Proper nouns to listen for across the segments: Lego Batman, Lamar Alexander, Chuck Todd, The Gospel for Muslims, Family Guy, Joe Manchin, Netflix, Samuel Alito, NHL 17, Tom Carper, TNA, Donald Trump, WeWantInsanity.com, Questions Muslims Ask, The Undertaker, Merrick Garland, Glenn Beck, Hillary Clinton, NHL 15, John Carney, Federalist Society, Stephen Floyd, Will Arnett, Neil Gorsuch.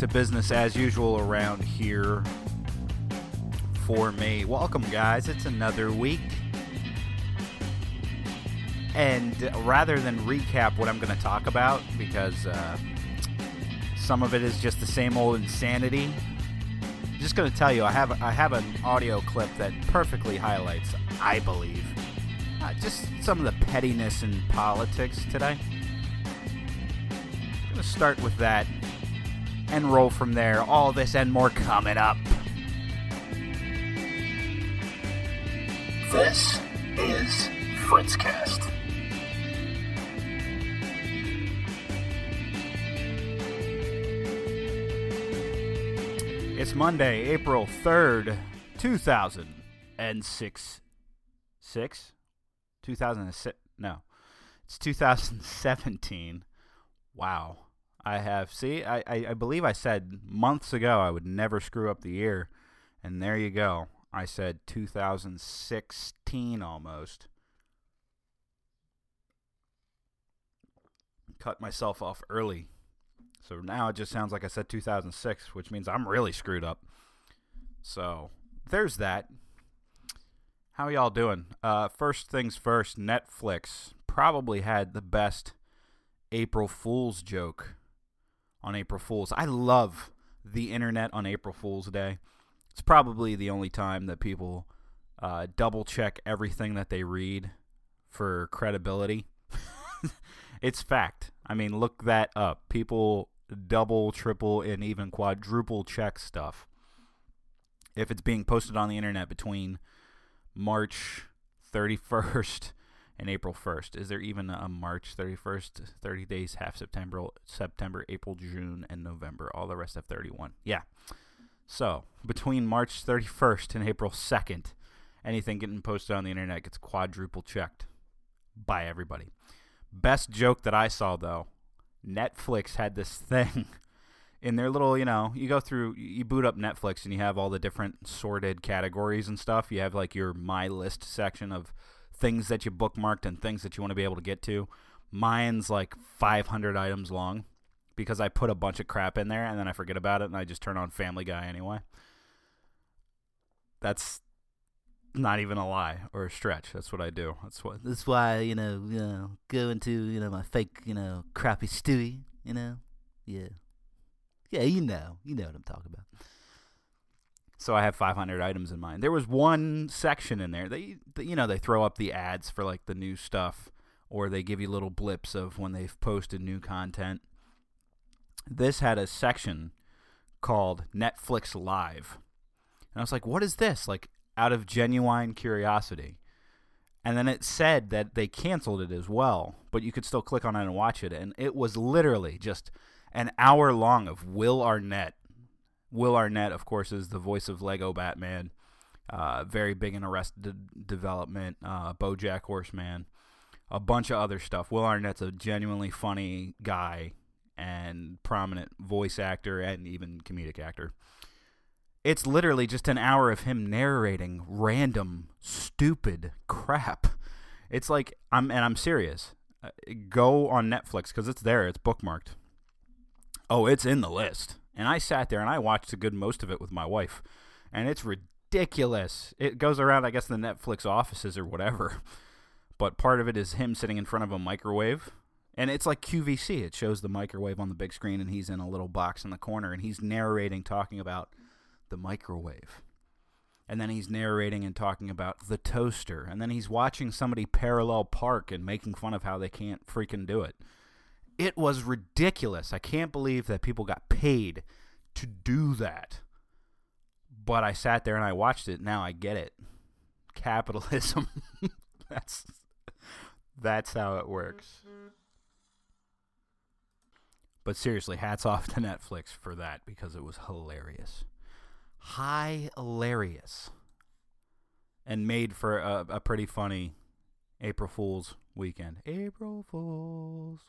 to business as usual around here for me. Welcome, guys. It's another week. And rather than recap what I'm going to talk about, because some of it is just the same old insanity, I'm just going to tell you, I have an audio clip that perfectly highlights, I believe, just some of the pettiness in politics today. I'm going to start with that and roll from there. All this and more coming up. This is Fritzcast. It's Monday, April 3rd, 2006. 2006? No. It's 2017. Wow. I have, see, I believe I said months ago I would never screw up the year. And there you go. I said 2016 almost. Cut myself off early. So now it just sounds like I said 2006, which means I'm really screwed up. So there's that. How are y'all doing? First things first, Netflix probably had the best April Fool's joke on April Fool's. I love the internet on April Fool's Day. It's probably the only time that people double check everything that they read for credibility. It's fact. I mean, look that up. People double, triple, and even quadruple check stuff. If it's being posted on the internet between March 31st and April 1st. Is there even a March 31st? 30 days, half September, April, June, and November. All the rest have 31. Yeah. So, between March 31st and April 2nd, anything getting posted on the internet gets quadruple checked by everybody. Best joke that I saw, though, Netflix had this thing in their little, you know, you go through, you boot up Netflix and you have all the different sorted categories and stuff. You have like your My List section of things that you bookmarked and things that you want to be able to get to. Mine's like 500 items long because I put a bunch of crap in there and then I forget about it and I just turn on Family Guy anyway. That's not even a lie or a stretch. That's what I do. That's why, you know, go into, you know, my fake, you know, crappy stewie, you know? Yeah. Yeah, you know what I'm talking about. So I have 500 items in mind. There was one section in there. They throw up the ads for like the new stuff, or they give you little blips of when they've posted new content. This had a section called Netflix Live. And I was like, what is this? Like, out of genuine curiosity. And then it said that they canceled it as well, but you could still click on it and watch it. And it was literally just an hour long of Will Arnett. Will Arnett, of course, is the voice of Lego Batman, very big in Arrested Development, Bojack Horseman, a bunch of other stuff. Will Arnett's a genuinely funny guy and prominent voice actor and even comedic actor. It's literally just an hour of him narrating random, stupid crap. It's like, I'm serious. Go on Netflix, because it's there. It's bookmarked. Oh, it's in the list. And I sat there, and I watched a good most of it with my wife. And it's ridiculous. It goes around, I guess, the Netflix offices or whatever. But part of it is him sitting in front of a microwave. And it's like QVC. It shows the microwave on the big screen, and he's in a little box in the corner. And he's narrating, talking about the microwave, and then he's narrating and talking about the toaster, and then he's watching somebody parallel park and making fun of how they can't freaking do it. It was ridiculous. I can't believe that people got paid to do that. But I sat there and I watched it. Now I get it. Capitalism. That's how it works. But seriously, hats off to Netflix for that, because it was hilarious. Hilarious, and made for a pretty funny April Fool's weekend. April Fool's.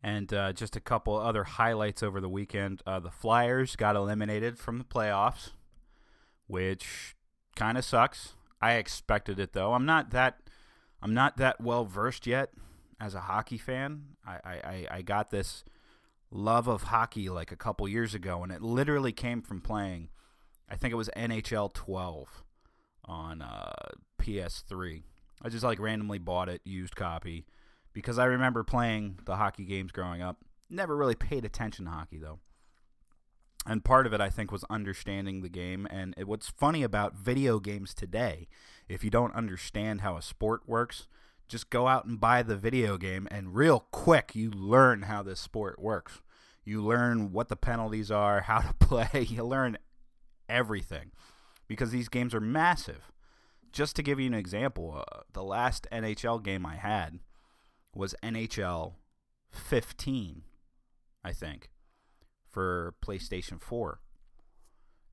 And just a couple other highlights over the weekend. The Flyers got eliminated from the playoffs, which kind of sucks. I expected it, though. I'm not that well versed yet as a hockey fan. I got this love of hockey like a couple years ago, and it literally came from playing, I think it was NHL 12 on PS3. I just like randomly bought it, used copy, because I remember playing the hockey games growing up. Never really paid attention to hockey, though. And part of it, I think, was understanding the game. And what's funny about video games today, if you don't understand how a sport works, just go out and buy the video game, and real quick you learn how this sport works. You learn what the penalties are, how to play. You learn everything, because these games are massive. Just to give you an example, the last NHL game I had was NHL 15, I think, for PlayStation 4.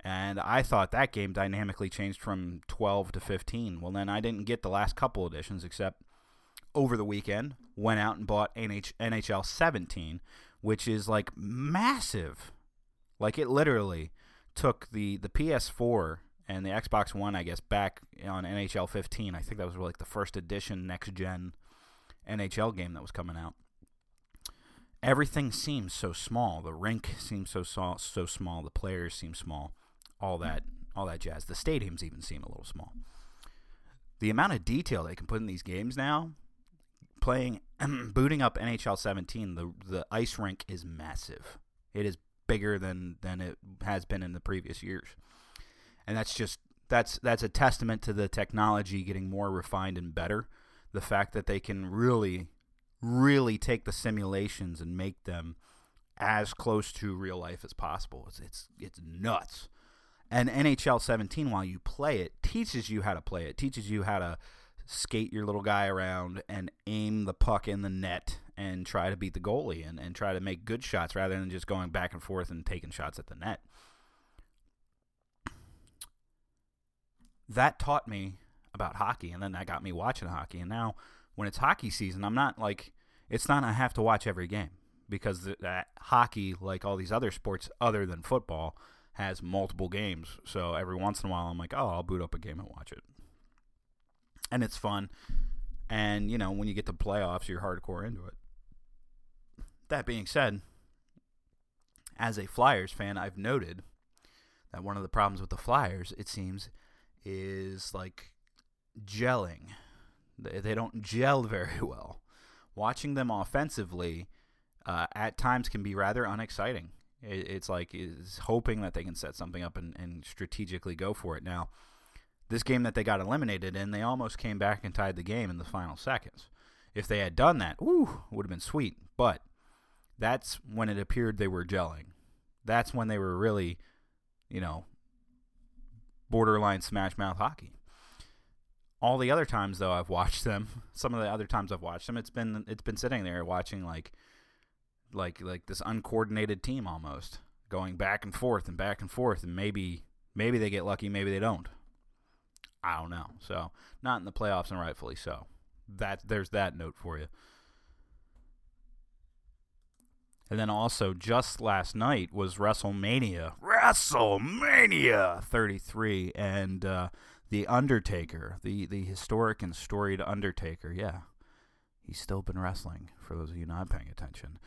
And I thought that game dynamically changed from 12 to 15. Well, then I didn't get the last couple editions, except over the weekend, went out and bought NHL 17, which is like massive. Like, it literally took the PS4 and the Xbox One, I guess, back on NHL 15. I think that was like the first edition next-gen NHL game that was coming out. Everything seems so small. The rink seems so small. The players seem small. All that jazz. The stadiums even seem a little small. The amount of detail they can put in these games now, booting up NHL 17, the ice rink is massive. It is bigger than it has been in the previous years. And that's a testament to the technology getting more refined and better. The fact that they can really take the simulations and make them as close to real life as possible. It's nuts. And NHL 17, while you play it, teaches you how to play it. Teaches you how to skate your little guy around and aim the puck in the net and try to beat the goalie and try to make good shots rather than just going back and forth and taking shots at the net. That taught me about hockey, and then that got me watching hockey. And now when it's hockey season, I have to watch every game, because that hockey, like all these other sports other than football, has multiple games. So every once in a while, I'm like, I'll boot up a game and watch it. And it's fun. And, when you get to playoffs, you're hardcore into it. That being said, as a Flyers fan, I've noted that one of the problems with the Flyers, it seems, is like gelling. They don't gel very well. Watching them offensively at times can be rather unexciting. It's hoping that they can set something up and strategically go for it. Now, this game that they got eliminated in, they almost came back and tied the game in the final seconds. If they had done that, would have been sweet. But that's when it appeared they were gelling. That's when they were really, borderline smash-mouth hockey. All the other times, though, I've watched them, some of the other times I've watched them, it's been sitting there watching like this uncoordinated team almost going back and forth, and maybe they get lucky, maybe they don't. I don't know. So not in the playoffs, and rightfully so. That there's that note for you. And then also just last night was WrestleMania 33, and The Undertaker, the historic and storied Undertaker, yeah. He's still been wrestling, for those of you not paying attention.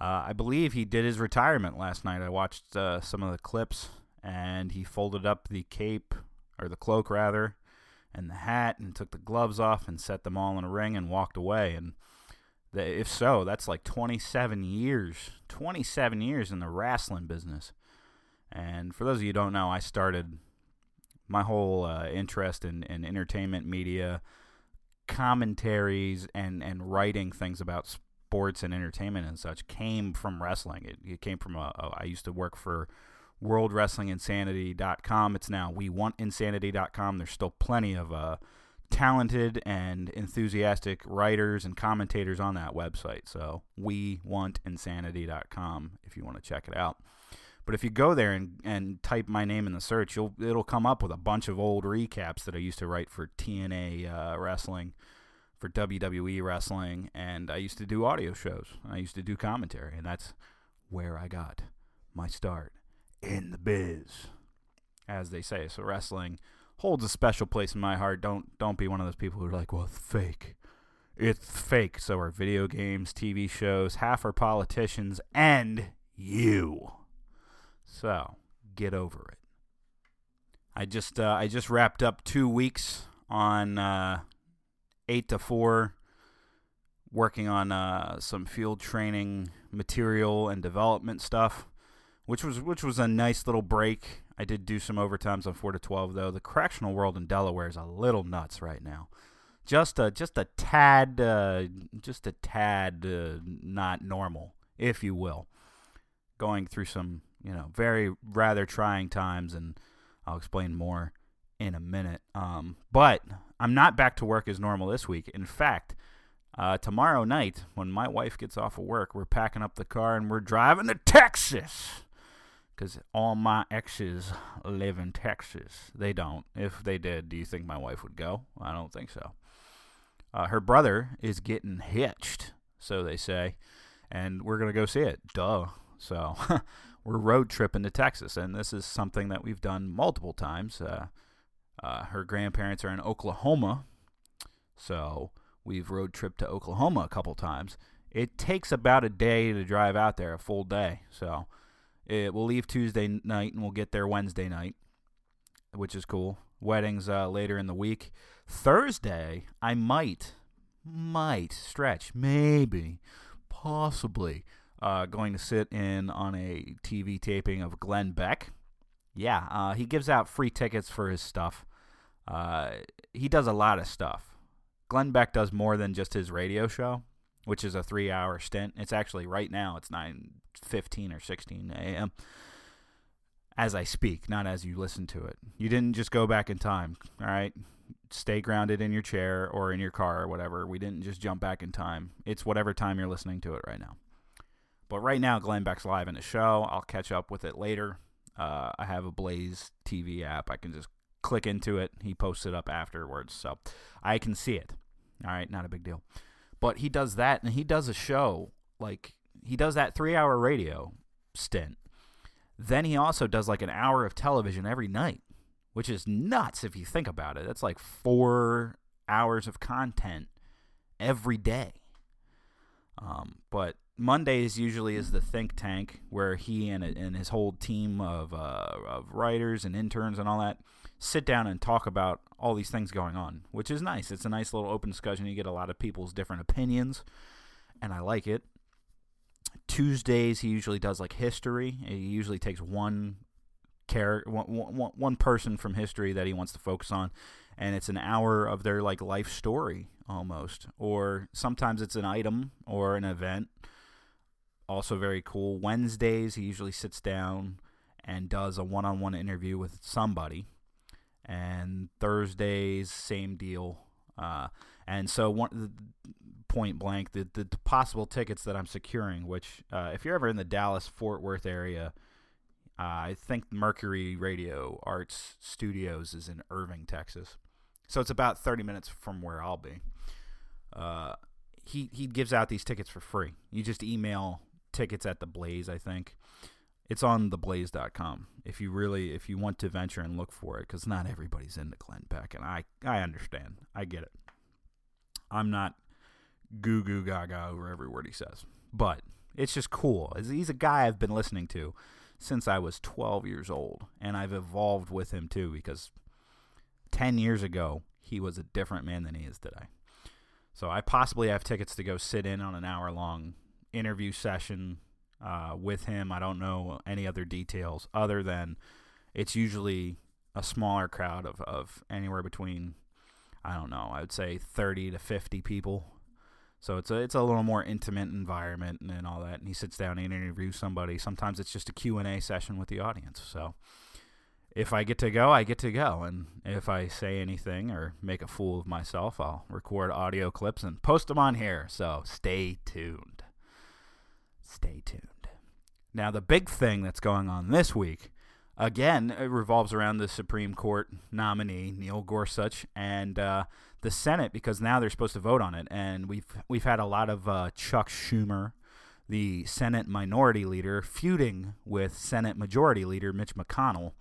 I believe he did his retirement last night. I watched some of the clips, and he folded up the cape, or the cloak rather, and the hat, and took the gloves off and set them all in a ring and walked away. And if so, that's like 27 years in the wrestling business. And for those of you who don't know, I started my whole interest in entertainment media, commentaries, and writing things about sports and entertainment and such came from wrestling. It came from I used to work for WorldWrestlingInsanity.com. It's now WeWantInsanity.com. There's still plenty of talented and enthusiastic writers and commentators on that website. So WeWantInsanity.com if you want to check it out. But if you go there and type my name in the search, it'll come up with a bunch of old recaps that I used to write for TNA wrestling, for WWE wrestling, and I used to do audio shows. I used to do commentary, and that's where I got my start in the biz, as they say. So wrestling holds a special place in my heart. Don't be one of those people who are like, well, it's fake. It's fake. So are video games, TV shows, half are politicians, and you. So, get over it. I just wrapped up 2 weeks on 8 to 4, working on some field training material and development stuff, which was a nice little break. I did do some overtimes on 4 to 12, though. The correctional world in Delaware is a little nuts right now. Just a tad not normal, if you will. Going through some, very rather trying times, and I'll explain more in a minute. But I'm not back to work as normal this week. In fact, tomorrow night, when my wife gets off of work, we're packing up the car and we're driving to Texas. Because all my exes live in Texas. They don't. If they did, do you think my wife would go? I don't think so. Her brother is getting hitched, so they say, and we're going to go see it. Duh. So we're road tripping to Texas, and this is something that we've done multiple times. Her grandparents are in Oklahoma, so we've road tripped to Oklahoma a couple times. It takes about a day to drive out there, a full day. So we'll leave Tuesday night, and we'll get there Wednesday night, which is cool. Weddings later in the week. Thursday, I might stretch, maybe, possibly, going to sit in on a TV taping of Glenn Beck. Yeah, he gives out free tickets for his stuff. He does a lot of stuff. Glenn Beck does more than just his radio show, which is a 3-hour stint. It's actually right now, it's 9:15 or 16 a.m., as I speak, not as you listen to it. You didn't just go back in time, all right? Stay grounded in your chair or in your car or whatever. We didn't just jump back in time. It's whatever time you're listening to it right now. But right now, Glenn Beck's live in the show. I'll catch up with it later. I have a Blaze TV app. I can just click into it. He posts it up afterwards, so I can see it. All right, not a big deal. But he does that, and he does a show. Like, he does that 3-hour radio stint. Then he also does like an hour of television every night, which is nuts if you think about it. That's like 4 hours of content every day. But Mondays usually is the think tank where he and his whole team of writers and interns and all that sit down and talk about all these things going on, which is nice. It's a nice little open discussion. You get a lot of people's different opinions, and I like it. Tuesdays he usually does like history. He usually takes one person from history that he wants to focus on, and it's an hour of their like life story almost, or sometimes it's an item or an event. Also very cool. Wednesdays he usually sits down and does a one-on-one interview with somebody, and Thursdays same deal. And so point blank, the possible tickets that I'm securing, which if you're ever in the Dallas-Fort Worth area, I think Mercury Radio Arts Studios is in Irving, Texas. So it's about 30 minutes from where I'll be. He gives out these tickets for free. You just email tickets at the Blaze, I think. It's on theblaze.com if you want to venture and look for it, because not everybody's into Glenn Beck, and I understand. I get it. I'm not goo gaga over every word he says, but it's just cool. He's a guy I've been listening to since I was 12 years old, and I've evolved with him too, because 10 years ago he was a different man than he is today. So I possibly have tickets to go sit in on an hour-long interview session with him. I don't know any other details other than it's usually a smaller crowd of anywhere between, I don't know, I would say 30 to 50 people. So it's a little more intimate environment and all that, and he sits down and interviews somebody. Sometimes it's just a Q&A session with the audience. So if I get to go, I get to go, and if I say anything or make a fool of myself, I'll record audio clips and post them on here. So stay tuned. Stay tuned. Now, the big thing that's going on this week, again, it revolves around the Supreme Court nominee, Neil Gorsuch, and the Senate, because now they're supposed to vote on it. And we've had a lot of Chuck Schumer, the Senate minority leader, feuding with Senate majority leader Mitch McConnell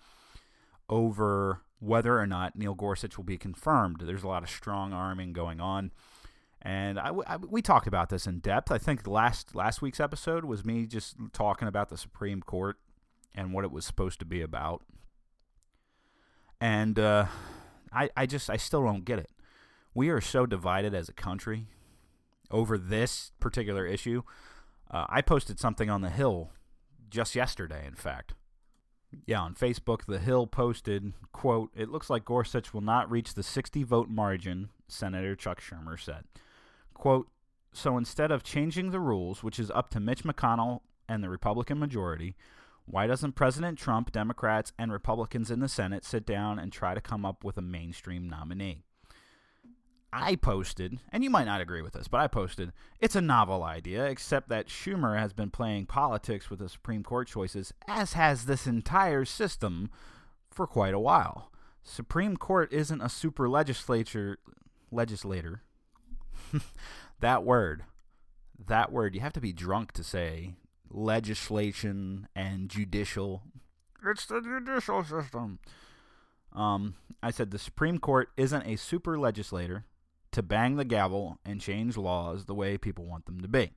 over whether or not Neil Gorsuch will be confirmed. There's a lot of strong arming going on. And we talked about this in depth. I think last week's episode was me just talking about the Supreme Court and what it was supposed to be about. And I still don't get it. We are so divided as a country over this particular issue. I posted something on The Hill just yesterday, in fact. Yeah, on Facebook, The Hill posted, quote, "It looks like Gorsuch will not reach the 60-vote margin," Senator Chuck Schumer said. Quote, "So instead of changing the rules, which is up to Mitch McConnell and the Republican majority, why doesn't President Trump, Democrats, and Republicans in the Senate sit down and try to come up with a mainstream nominee?" I posted, and you might not agree with this, but I posted, "It's a novel idea, except that Schumer has been playing politics with the Supreme Court choices, as has this entire system, for quite a while. Supreme Court isn't a super legislator. That word, you have to be drunk to say legislation and judicial. It's the judicial system. I said the Supreme Court isn't a super legislator to bang the gavel and change laws the way people want them to be,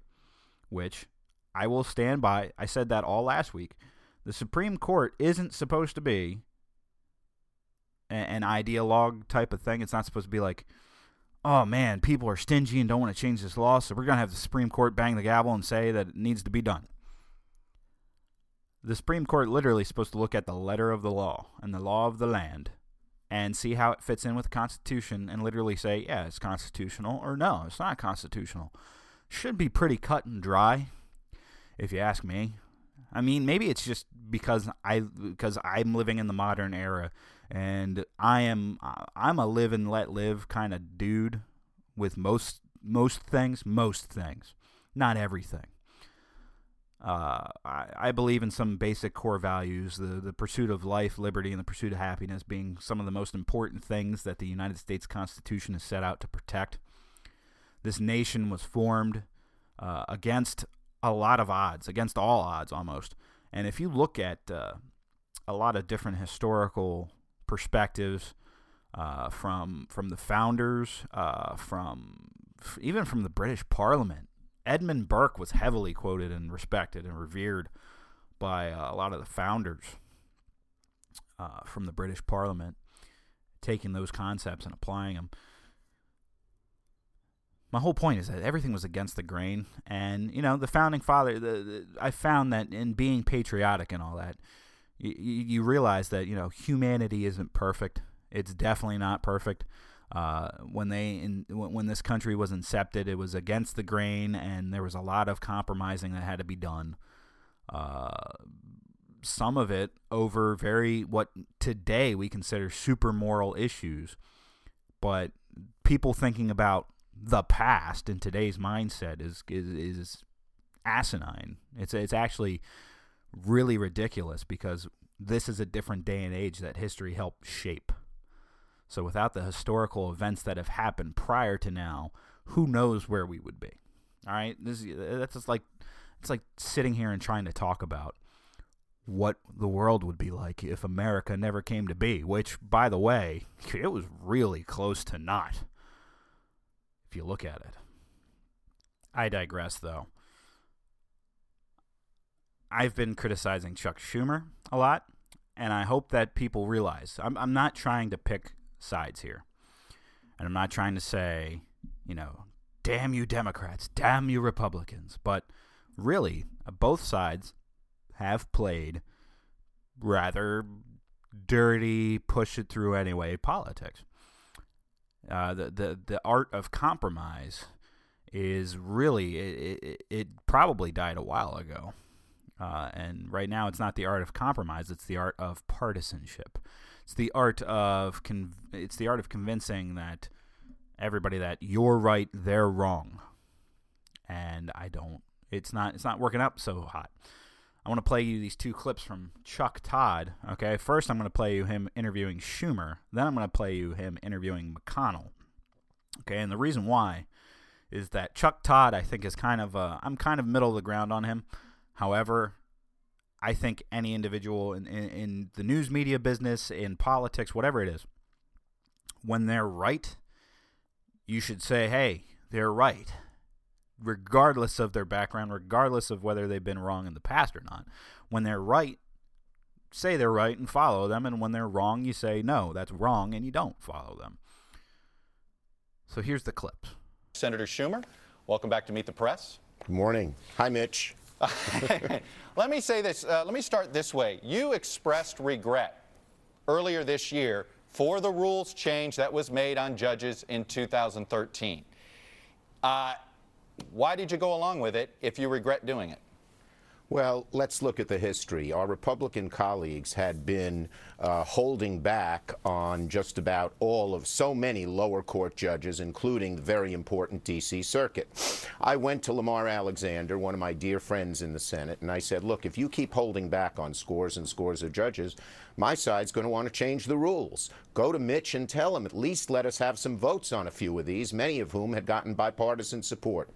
which I will stand by. I said that all last week. The Supreme Court isn't supposed to be an ideologue type of thing. It's not supposed to be like, oh, man, people are stingy and don't want to change this law, so we're going to have the Supreme Court bang the gavel and say that it needs to be done. The Supreme Court literally is supposed to look at the letter of the law and the law of the land and see how it fits in with the Constitution and literally say, yeah, it's constitutional or no, it's not constitutional. Should be pretty cut and dry, if you ask me. I mean, maybe it's just because I'm living in the modern era and I'm a live and let live kind of dude with most things, not everything. I believe in some basic core values, the pursuit of life, liberty, and the pursuit of happiness being some of the most important things that the United States Constitution is set out to protect. This nation was formed against a lot of odds, against all odds almost. And if you look at a lot of different historical perspectives from the founders, even from the British Parliament, Edmund Burke was heavily quoted and respected and revered by a lot of the founders from the British Parliament, taking those concepts and applying them. My whole point is that everything was against the grain, and the founding father. I found that in being patriotic and all that, you realize that humanity isn't perfect. It's definitely not perfect. When this country was incepted, it was against the grain, and there was a lot of compromising that had to be done. Some of it over what today we consider super moral issues, but people thinking about the past in today's mindset is asinine. It's actually really ridiculous because this is a different day and age that history helped shape. So without the historical events that have happened prior to now, who knows where we would be? All right, that's just like it's like sitting here and trying to talk about what the world would be like if America never came to be. Which, by the way, it was really close to not, if you look at it. I digress, though. I've been criticizing Chuck Schumer a lot, and I hope that people realize I'm not trying to pick sides here. And I'm not trying to say, damn you Democrats, damn you Republicans. But really, both sides have played rather dirty, push it through anyway politics. The art of compromise is really, it probably died a while ago. And right now, it's not the art of compromise; it's the art of partisanship. It's the art of convincing that everybody that you're right, they're wrong. And I don't. It's not working up so hot. I want to play you these two clips from Chuck Todd. Okay, first I'm going to play you him interviewing Schumer. Then I'm going to play you him interviewing McConnell. Okay, and the reason why is that Chuck Todd, I think, is kind of I'm kind of middle of the ground on him. However, I think any individual in the news media business, in politics, whatever it is, when they're right, you should say, hey, they're right, regardless of their background, regardless of whether they've been wrong in the past or not. When they're right, say they're right and follow them, and when they're wrong, you say, no, that's wrong, and you don't follow them. So here's the clip. Senator Schumer, welcome back to Meet the Press. Good morning. Hi, Mitch. Let me say this. Let me start this way. You expressed regret earlier this year for the rules change that was made on judges in 2013. Why did you go along with it if you regret doing it? Well, let's look at the history. Our Republican colleagues had been holding back on just about all of so many lower court judges, including the very important D.C. Circuit. I went to Lamar Alexander, one of my dear friends in the Senate, and I said, look, if you keep holding back on scores and scores of judges, my side's going to want to change the rules. Go to Mitch and tell him, at least let us have some votes on a few of these, many of whom had gotten bipartisan support.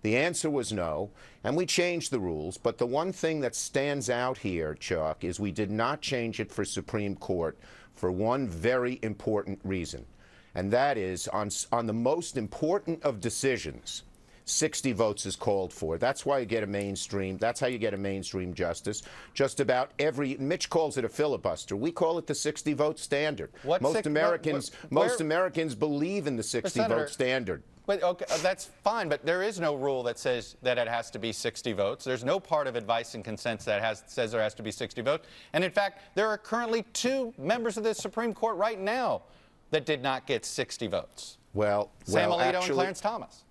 The answer was no, and we changed the rules, but the one thing that stands out here, Chuck, is we did not change it for Supreme Court for one very important reason, and that is on the most important of decisions, 60 votes is called for. That's why you get a mainstream. That's how you get a mainstream justice. Just about every, Mitch calls it a filibuster. We call it the 60-vote standard. Most Americans believe in the 60-vote standard. But okay, that's fine, but there is no rule that says that it has to be 60 votes. There's no part of advice and consent that says there has to be 60 votes. And in fact, there are currently two members of the Supreme Court right now that did not get 60 votes. Sam Alito and Clarence Thomas.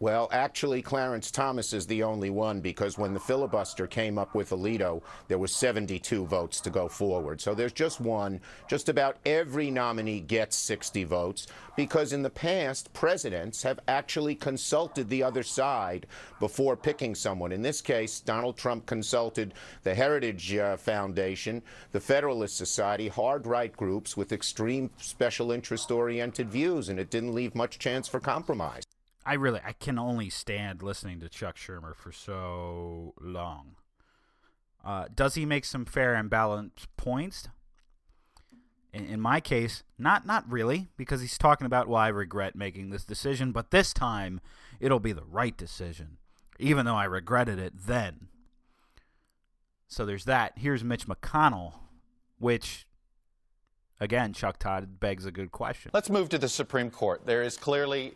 Well, actually, Clarence Thomas is the only one, because when the filibuster came up with Alito, there were 72 votes to go forward. So there's just one. Just about every nominee gets 60 votes, because in the past, presidents have actually consulted the other side before picking someone. In this case, Donald Trump consulted the Heritage Foundation, the Federalist Society, hard right groups with extreme special interest-oriented views, and it didn't leave much chance for compromise. I can only stand listening to Chuck Schumer for so long. Does he make some fair and balanced points? In my case, not really, because he's talking about, well, I regret making this decision, but this time it'll be the right decision, even though I regretted it then. So there's that. Here's Mitch McConnell, which... Again, Chuck Todd begs a good question. Let's move to the Supreme Court. There is clearly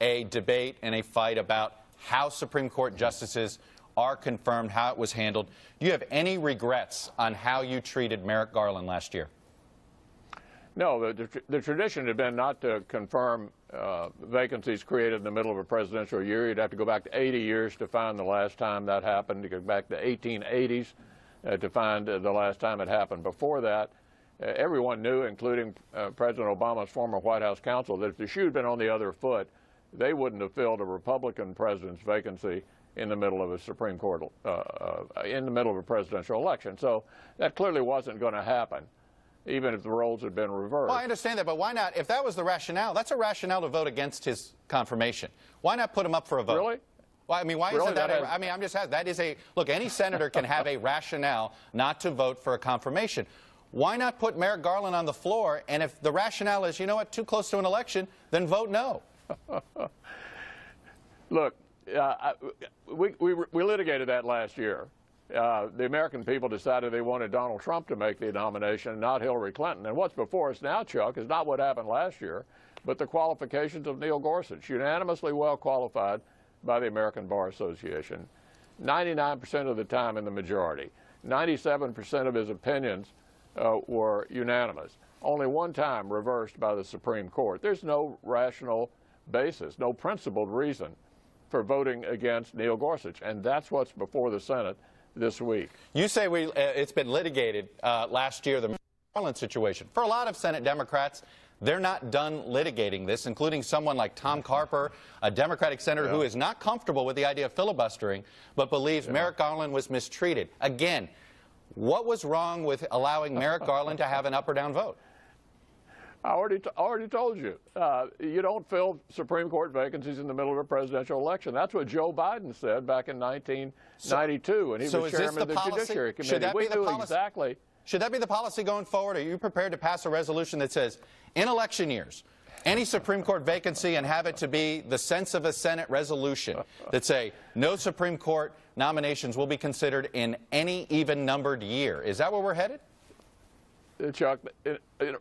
a debate and a fight about how Supreme Court justices are confirmed, how it was handled. Do you have any regrets on how you treated Merrick Garland last year? No, the tradition had been not to confirm vacancies created in the middle of a presidential year. You'd have to go back to 80 years to find the last time that happened. You go back to 1880s to find the last time it happened. Before that, everyone knew, including President Obama's former White House counsel, that if the shoe had been on the other foot, they wouldn't have filled a Republican president's vacancy in the middle of a Supreme Court, in the middle of a presidential election. So that clearly wasn't going to happen, even if the roles had been reversed. Well, I understand that, but why not? If that was the rationale, that's a rationale to vote against his confirmation. Why not put him up for a vote? Really? Well, I mean, why really? Isn't that? Look, any senator can have a rationale not to vote for a confirmation. Why not put Merrick Garland on the floor? And if the rationale is, you know what, too close to an election, then vote no. Look, we litigated that last year. The American people decided they wanted Donald Trump to make the nomination, not Hillary Clinton. And what's before us now, Chuck, is not what happened last year, but the qualifications of Neil Gorsuch, unanimously well qualified by the American Bar Association, 99% of the time in the majority, 97% of his opinions were unanimous. Only one time reversed by the Supreme Court. There's no rational basis, no principled reason for voting against Neil Gorsuch, and that's what's before the Senate this week. You say it's been litigated last year, the Garland situation. For a lot of Senate Democrats, they're not done litigating this, including someone like Tom Carper, a Democratic senator who is not comfortable with the idea of filibustering, but believes Merrick Garland was mistreated. Again, what was wrong with allowing Merrick Garland to have an up or down vote? I already told you. You don't fill Supreme Court vacancies in the middle of a presidential election. That's what Joe Biden said back in 1992, and he was chairman of the Judiciary Committee. Should that be the policy going forward? Are you prepared to pass a resolution that says, in election years, any Supreme Court vacancy and have it to be the sense of a Senate resolution that say no Supreme Court nominations will be considered in any even-numbered year. Is that where we're headed? Chuck, in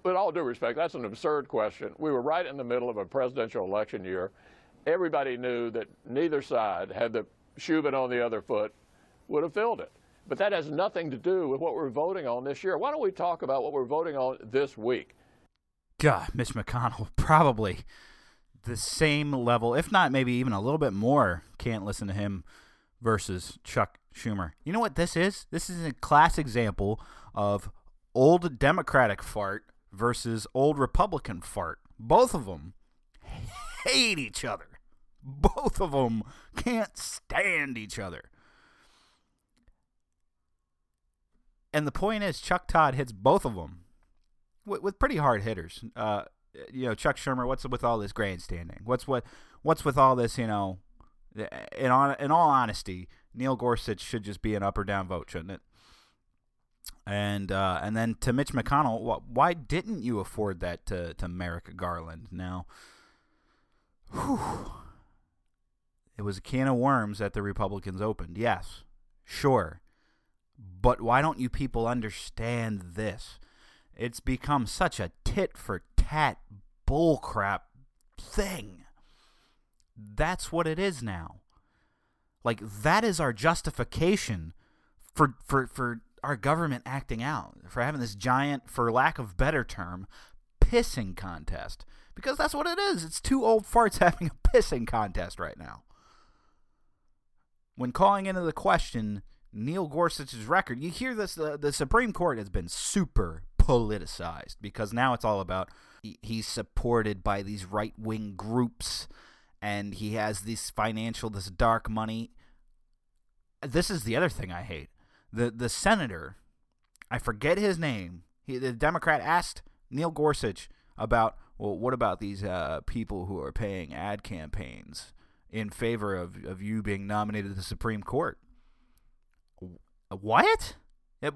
all due respect, that's an absurd question. We were right in the middle of a presidential election year. Everybody knew that neither side, had the shoe been on the other foot, would have filled it. But that has nothing to do with what we're voting on this year. Why don't we talk about what we're voting on this week? God, Mitch McConnell, probably the same level, if not maybe even a little bit more, can't listen to him versus Chuck Schumer. You know what this is? This is a class example of old Democratic fart versus old Republican fart. Both of them hate each other. Both of them can't stand each other. And the point is, Chuck Todd hits both of them with pretty hard hitters. You know, Chuck Schumer, what's with all this grandstanding? What's with all this, you know, in all honesty, Neil Gorsuch should just be an up or down vote, shouldn't it? And then to Mitch McConnell, why didn't you afford that to Merrick Garland? Now, whew, it was a can of worms that the Republicans opened. Yes, sure. But why don't you people understand this? It's become such a tit-for-tat bullcrap thing. That's what it is now. Like, that is our justification for our government acting out, for having this giant, for lack of better term, pissing contest. Because that's what it is. It's two old farts having a pissing contest right now. When calling into the question Neil Gorsuch's record, you hear this, the Supreme Court has been super politicized because now it's all about he's supported by these right-wing groups and he has this financial, this dark money. This is the other thing I hate. The senator, I forget his name, the Democrat asked Neil Gorsuch about, well, what about these people who are paying ad campaigns in favor of you being nominated to the Supreme Court? What?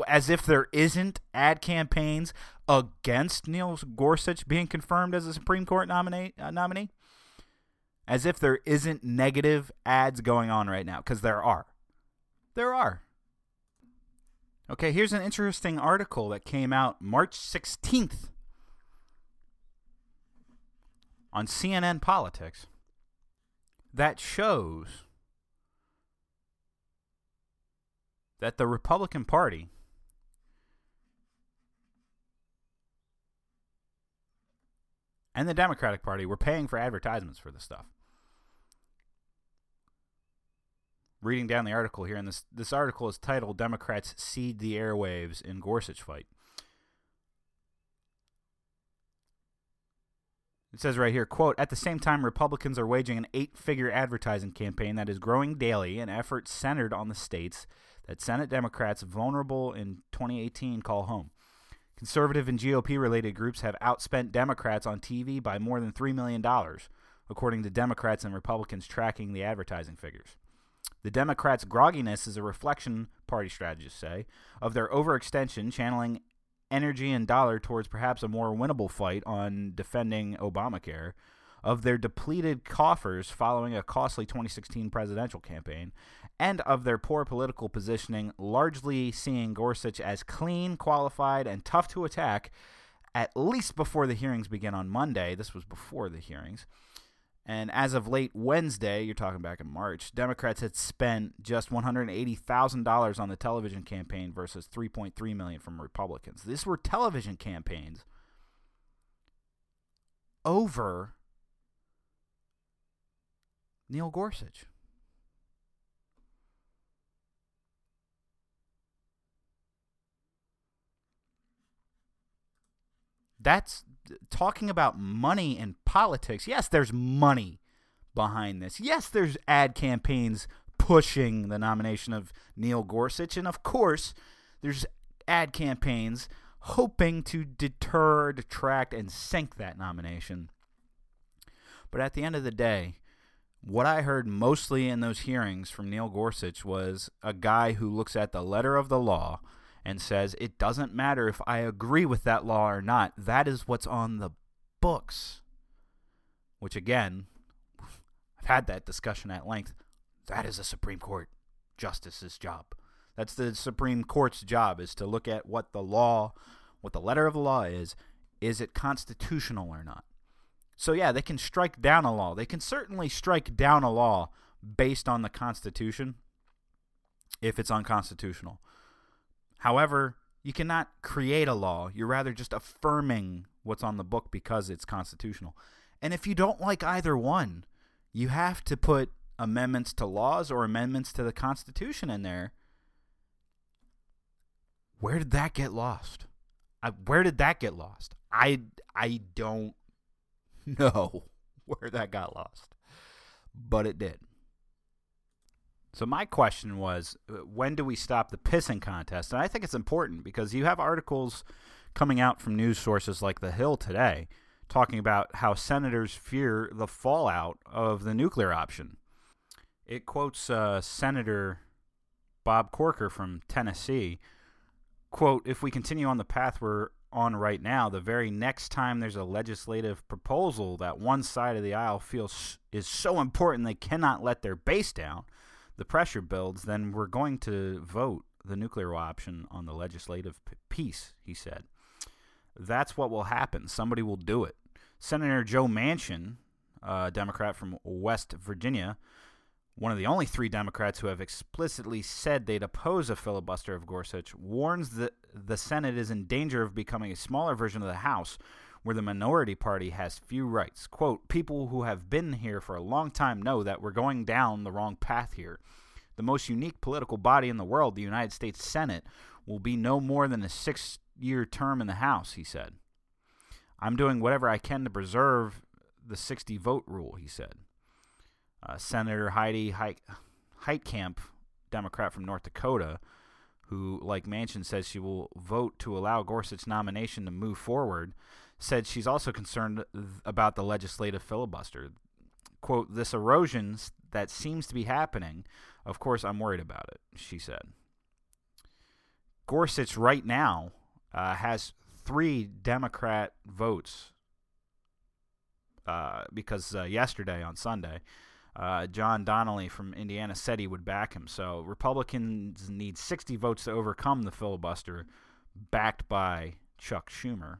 As if there isn't ad campaigns against Neil Gorsuch being confirmed as a Supreme Court nominee? As if there isn't negative ads going on right now, because there are. There are. Okay, here's an interesting article that came out March 16th on CNN Politics that shows that the Republican Party and the Democratic Party were paying for advertisements for this stuff. Reading down the article here, and this article is titled "Democrats Cede the Airwaves in Gorsuch Fight." It says right here, quote, "At the same time, Republicans are waging an 8-figure advertising campaign that is growing daily, an effort centered on the states that Senate Democrats vulnerable in 2018 call home. Conservative and GOP-related groups have outspent Democrats on TV by more than $3 million, according to Democrats and Republicans tracking the advertising figures. The Democrats' grogginess is a reflection, party strategists say, of their overextension, channeling energy and dollar towards perhaps a more winnable fight on defending Obamacare, of their depleted coffers following a costly 2016 presidential campaign, and of their poor political positioning, largely seeing Gorsuch as clean, qualified, and tough to attack, at least before the hearings begin on Monday." This was before the hearings. And as of late Wednesday, you're talking back in March, Democrats had spent just $180,000 on the television campaign versus $3.3 million from Republicans. These were television campaigns over Neil Gorsuch. That's talking about money and politics. Yes, there's money behind this. Yes, there's ad campaigns pushing the nomination of Neil Gorsuch. And, of course, there's ad campaigns hoping to deter, detract, and sink that nomination. But at the end of the day, what I heard mostly in those hearings from Neil Gorsuch was a guy who looks at the letter of the law and says, it doesn't matter if I agree with that law or not. That is what's on the books. which again, I've had that discussion at length. That is a Supreme Court justice's job. That's the Supreme Court's job, is to look at what the law, what the letter of the law is. Is it constitutional or not? So yeah, they can strike down a law. They can certainly strike down a law based on the Constitution if it's unconstitutional. However, you cannot create a law. You're rather just affirming what's on the book because it's constitutional. And if you don't like either one, you have to put amendments to laws or amendments to the Constitution in there. Where did that get lost? I don't know where that got lost, but it did. So my question was, when do we stop the pissing contest? And I think it's important because you have articles coming out from news sources like The Hill today talking about how senators fear the fallout of the nuclear option. It quotes Senator Bob Corker from Tennessee. Quote, "If we continue on the path we're on right now, the very next time there's a legislative proposal that one side of the aisle feels is so important they cannot let their base down, the pressure builds, then we're going to vote the nuclear option on the legislative piece," he said. "That's what will happen. Somebody will do it." Senator Joe Manchin, a Democrat from West Virginia, one of the only three Democrats who have explicitly said they'd oppose a filibuster of Gorsuch, warns that the Senate is in danger of becoming a smaller version of the House, where the minority party has few rights. Quote, "People who have been here for a long time know that we're going down the wrong path here. The most unique political body in the world, the United States Senate, will be no more than a 6-year term in the House," he said. "I'm doing whatever I can to preserve the 60-vote rule," he said. Senator Heidi Heitkamp, Democrat from North Dakota, who, like Manchin, says she will vote to allow Gorsuch's nomination to move forward, said she's also concerned about the legislative filibuster. Quote, "This erosion that seems to be happening, of course I'm worried about it," she said. Gorsuch right now has 3 Democrat votes because yesterday on Sunday, John Donnelly from Indiana said he would back him. So Republicans need 60 votes to overcome the filibuster, backed by Chuck Schumer,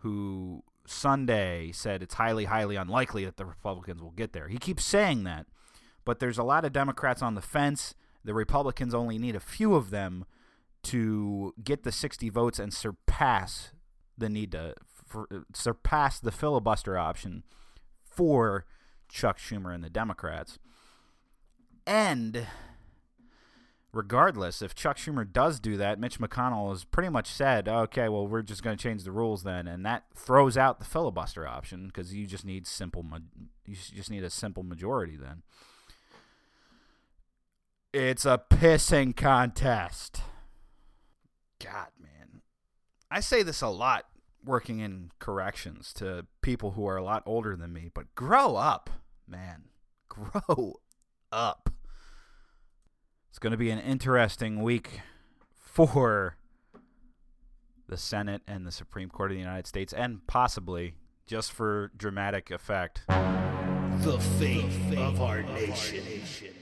who Sunday said it's highly, highly unlikely that the Republicans will get there. He keeps saying that, but there's a lot of Democrats on the fence. The Republicans only need a few of them to get the 60 votes and surpass the need to surpass the filibuster option for Chuck Schumer and the Democrats. And regardless, if Chuck Schumer does do that, Mitch McConnell has pretty much said, okay, well, we're just going to change the rules then, and that throws out the filibuster option because you just need a simple majority then. It's a pissing contest. God, man. I say this a lot working in corrections to people who are a lot older than me, but grow up, man. Grow up. It's going to be an interesting week for the Senate and the Supreme Court of the United States, and possibly, just for dramatic effect, the fate of our nation.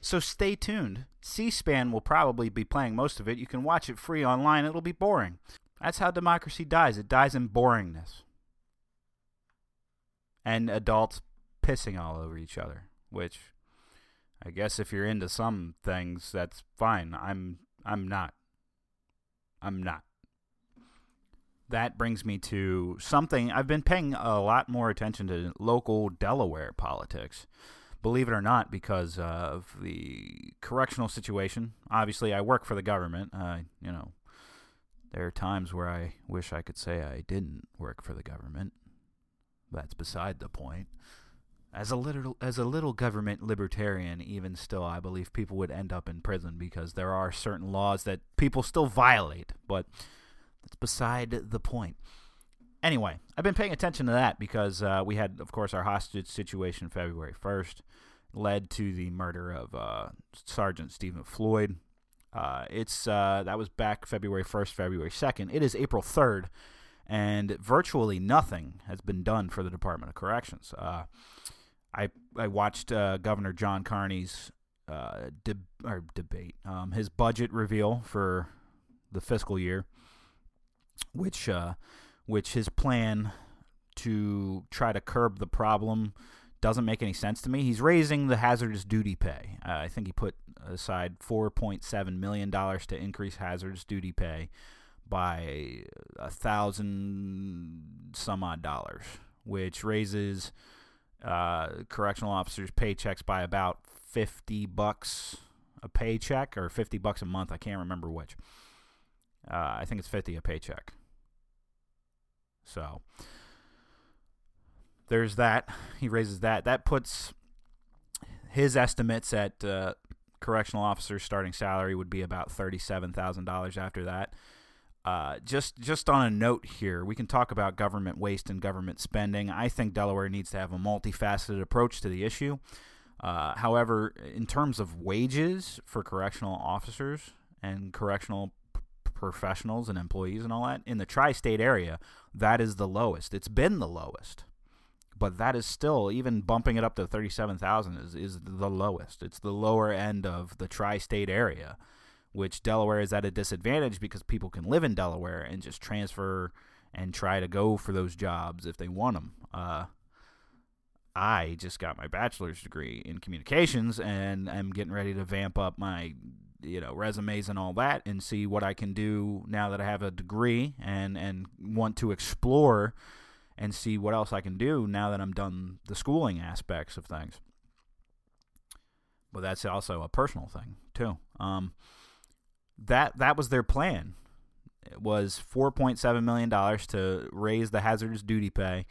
So stay tuned. C-SPAN will probably be playing most of it. You can watch it free online. It'll be boring. That's how democracy dies. It dies in boringness. And adults pissing all over each other, which I guess if you're into some things, that's fine. I'm not. That brings me to something I've been paying a lot more attention to, local Delaware politics. Believe it or not, because of the correctional situation. Obviously, I work for the government. There are times where I wish I could say I didn't work for the government. That's beside the point. As a little government libertarian, even still, I believe people would end up in prison because there are certain laws that people still violate, but that's beside the point. Anyway, I've been paying attention to that because we had, of course, our hostage situation February 1st led to the murder of Sergeant Stephen Floyd. That was back February 1st, February 2nd. It is April 3rd, and virtually nothing has been done for the Department of Corrections. I watched Governor John Carney's debate, his budget reveal for the fiscal year, which his plan to try to curb the problem doesn't make any sense to me. He's raising the hazardous duty pay. I think he put aside $4.7 million to increase hazardous duty pay by $1,000-some-odd, which raises correctional officers' paychecks by about $50 a paycheck or $50 a month. I can't remember which. I think it's 50 a paycheck. So there's that. He raises that. That puts his estimates at correctional officers' starting salary would be about $37,000 after that. Just on a note here, we can talk about government waste and government spending. I think Delaware needs to have a multifaceted approach to the issue. However, in terms of wages for correctional officers and correctional professionals and employees and all that, in the tri-state area, that is the lowest. It's been the lowest. But that is still, even bumping it up to $37,000 is the lowest. It's the lower end of the tri-state area, which Delaware is at a disadvantage because people can live in Delaware and just transfer and try to go for those jobs if they want them. I just got my bachelor's degree in communications, and I'm getting ready to vamp up my resumes and all that and see what I can do now that I have a degree and want to explore and see what else I can do now that I'm done the schooling aspects of things. But that's also a personal thing, too. That was their plan. It was $4.7 million to raise the hazardous duty pay,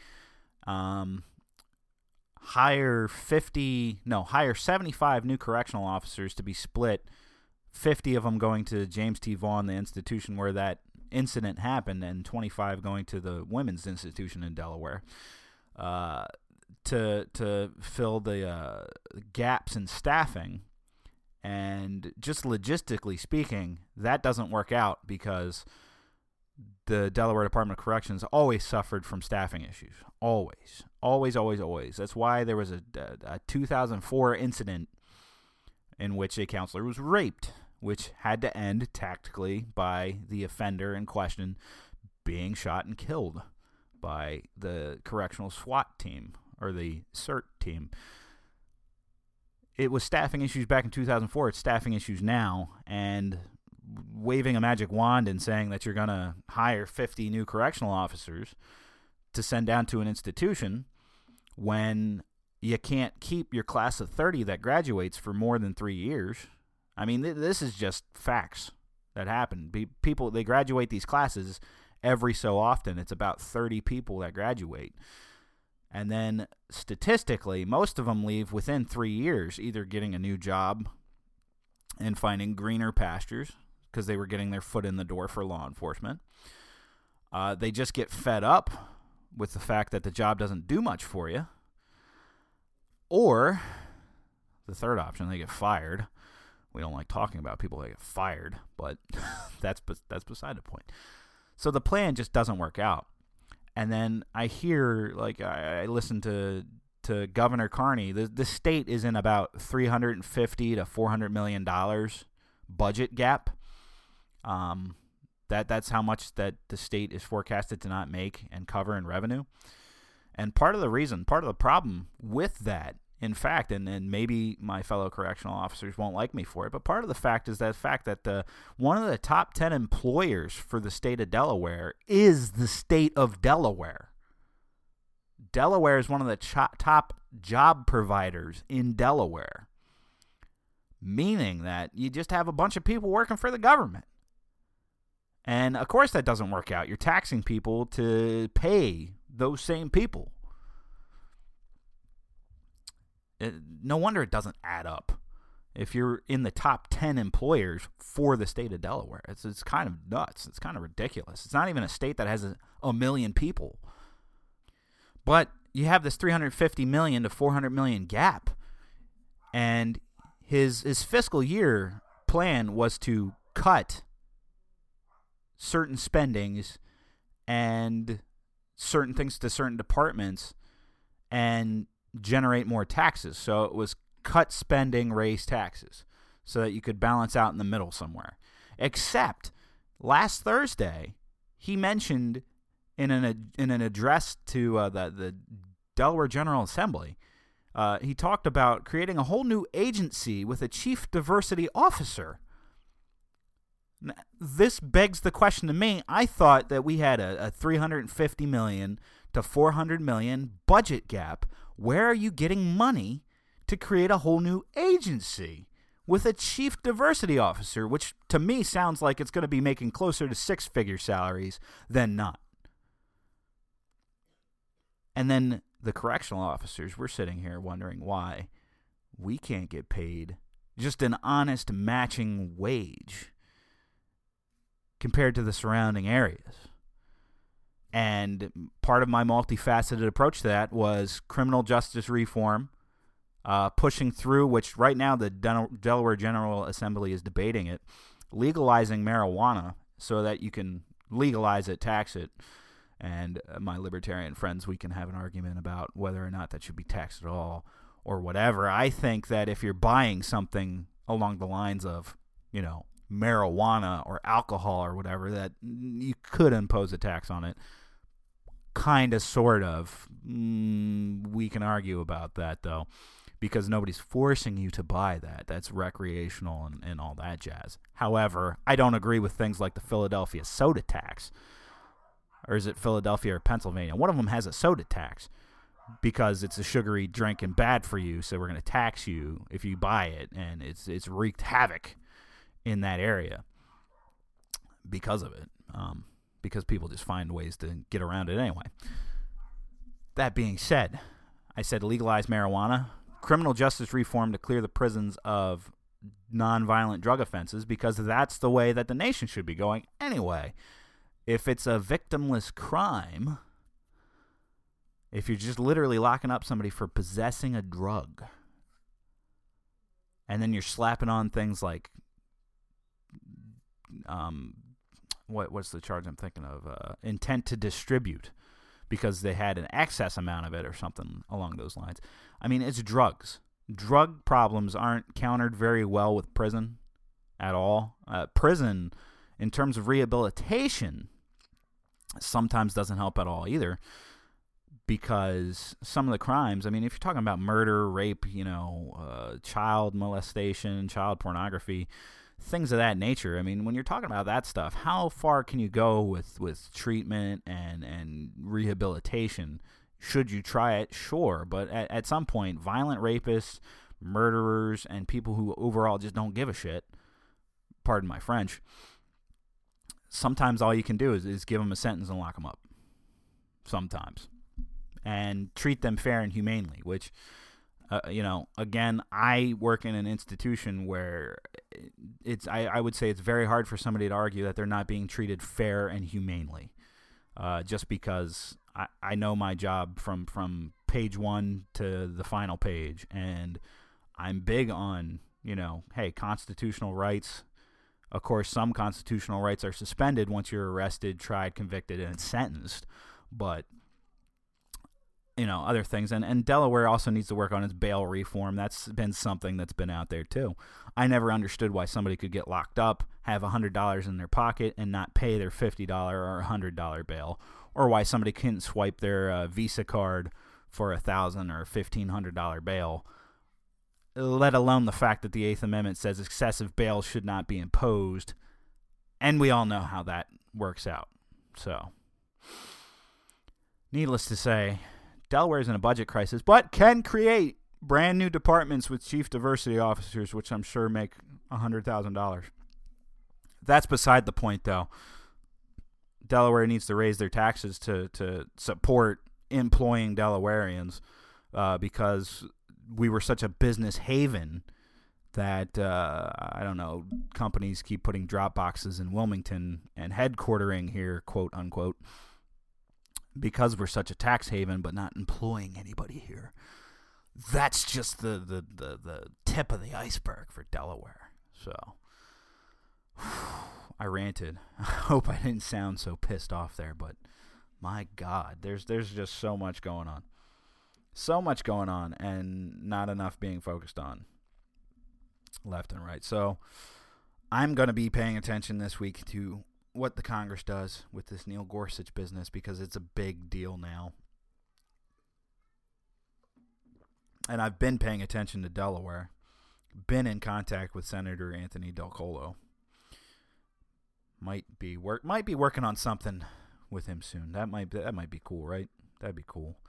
hire 75 new correctional officers to be split, 50 of them going to James T. Vaughn, the institution where that incident happened, and 25 going to the women's institution in Delaware to fill the gaps in staffing. And just logistically speaking, that doesn't work out because the Delaware Department of Corrections always suffered from staffing issues. Always. Always, always, always. That's why there was a 2004 incident in which a counselor was raped, which had to end tactically by the offender in question being shot and killed by the correctional SWAT team or the CERT team. It was staffing issues back in 2004. It's staffing issues now, and waving a magic wand and saying that you're going to hire 50 new correctional officers to send down to an institution when you can't keep your class of 30 that graduates for more than 3 years. I mean, this is just facts that happen. People, they graduate these classes every so often. It's about 30 people that graduate. And then statistically, most of them leave within 3 years, either getting a new job and finding greener pastures because they were getting their foot in the door for law enforcement. They just get fed up with the fact that the job doesn't do much for you. Or the third option, they get fired. We don't like talking about people that get fired, but that's beside the point. So the plan just doesn't work out. And then I hear, like, I listen to Governor Carney. The state is in about $350 to $400 million budget gap. That's how much that the state is forecasted to not make and cover in revenue. And part of the reason, part of the problem with that, in fact, and maybe my fellow correctional officers won't like me for it, but part of the fact is that one of the top 10 employers for the state of Delaware is the state of Delaware. Delaware is one of the top job providers in Delaware, meaning that you just have a bunch of people working for the government. And, of course, that doesn't work out. You're taxing people to pay those same people. No wonder it doesn't add up if you're in the top 10 employers for the state of Delaware. It's kind of nuts. It's kind of ridiculous. It's not even a state that has a million people. But you have this $350 million to $400 million gap, and his fiscal year plan was to cut certain spendings and certain things to certain departments and generate more taxes. So it was cut spending, raise taxes, so that you could balance out in the middle somewhere. Except last Thursday, he mentioned in an address to the Delaware General Assembly, he talked about creating a whole new agency with a chief diversity officer. This begs the question to me. I thought that we had a $350 million to $400 million budget gap. Where are you getting money to create a whole new agency with a chief diversity officer, which to me sounds like it's going to be making closer to six-figure salaries than not? And then the correctional officers, we're sitting here wondering why we can't get paid just an honest matching wage compared to the surrounding areas. And part of my multifaceted approach to that was criminal justice reform, pushing through, which right now the Delaware General Assembly is debating it, legalizing marijuana so that you can legalize it, tax it. And my libertarian friends, we can have an argument about whether or not that should be taxed at all or whatever. I think that if you're buying something along the lines of, you know, marijuana or alcohol or whatever, that you could impose a tax on it. Kind of, sort of. We can argue about that, though, because nobody's forcing you to buy that. That's recreational and all that jazz. However, I don't agree with things like the Philadelphia soda tax. Or is it Philadelphia or Pennsylvania? One of them has a soda tax because it's a sugary drink and bad for you, so we're going to tax you if you buy it, and it's wreaked havoc in that area because of it, because people just find ways to get around it anyway. That being said, I said legalize marijuana, criminal justice reform to clear the prisons of nonviolent drug offenses, because that's the way that the nation should be going anyway. If it's a victimless crime, if you're just literally locking up somebody for possessing a drug, and then you're slapping on things like, what's the charge I'm thinking of? Intent to distribute, because they had an excess amount of it or something along those lines. I mean, it's drugs. Drug problems aren't countered very well with prison at all. Prison, in terms of rehabilitation, sometimes doesn't help at all either, because some of the crimes, I mean, if you're talking about murder, rape, you know, child molestation, child pornography, things of that nature, I mean, when you're talking about that stuff, how far can you go with treatment and rehabilitation? Should you try it? Sure. But at some point, violent rapists, murderers, and people who overall just don't give a shit, pardon my French, sometimes all you can do is give them a sentence and lock them up. Sometimes. And treat them fair and humanely, which, you know, again, I work in an institution where it's, I would say it's very hard for somebody to argue that they're not being treated fair and humanely. Just because I know my job from page one to the final page. And I'm big on, you know, hey, constitutional rights. Of course, some constitutional rights are suspended once you're arrested, tried, convicted, and sentenced. But, you know, other things. And Delaware also needs to work on its bail reform. That's been something that's been out there, too. I never understood why somebody could get locked up, have $100 in their pocket, and not pay their $50 or $100 bail. Or why somebody couldn't swipe their Visa card for $1,000 or $1,500 bail. Let alone the fact that the Eighth Amendment says excessive bail should not be imposed. And we all know how that works out. So, needless to say, Delaware is in a budget crisis, but can create brand new departments with chief diversity officers, which I'm sure make $100,000. That's beside the point, though. Delaware needs to raise their taxes to support employing Delawareans, because we were such a business haven that, I don't know, companies keep putting drop boxes in Wilmington and headquartering here, quote unquote, because we're such a tax haven, but not employing anybody here. That's just the tip of the iceberg for Delaware. So I ranted. I hope I didn't sound so pissed off there, but my God, there's just so much going on. So much going on and not enough being focused on left and right. So I'm going to be paying attention this week to what the Congress does with this Neil Gorsuch business, because it's a big deal now. And I've been paying attention to Delaware, been in contact with Senator Anthony DelColo. Might be working on something with him soon. That might be cool, right? That'd be cool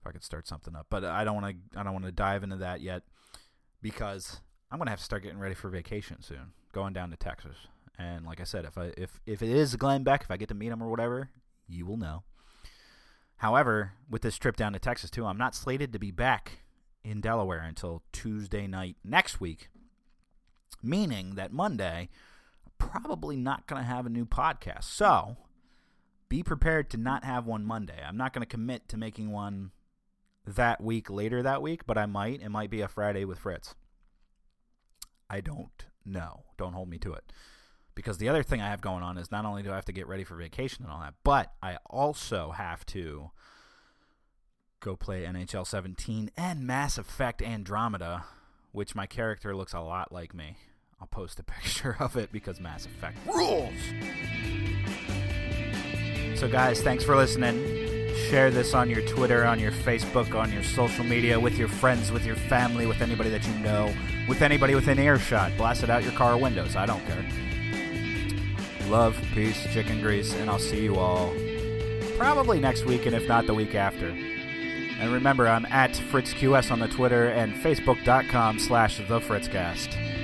if I could start something up. But I don't want to dive into that yet, because I'm gonna have to start getting ready for vacation soon. Going down to Texas, and like I said, if it is Glenn Beck, if I get to meet him or whatever, you will know. However, with this trip down to Texas too, I'm not slated to be back in Delaware until Tuesday night next week, meaning that Monday, I'm probably not going to have a new podcast. So be prepared to not have one Monday. I'm not going to commit to making one that week, later that week, but I might. It might be a Friday with Fritz. I don't know. Don't hold me to it. Because the other thing I have going on is not only do I have to get ready for vacation and all that, but I also have to go play NHL 17 and Mass Effect Andromeda, which my character looks a lot like me. I'll post a picture of it because Mass Effect rules! So guys, thanks for listening. Share this on your Twitter, on your Facebook, on your social media, with your friends, with your family, with anybody that you know, with anybody within earshot. Blast it out your car windows. I don't care. Love, peace, chicken grease, and I'll see you all probably next week, and if not, the week after. And remember, I'm at FritzQS on the Twitter and Facebook.com/TheFritzcast.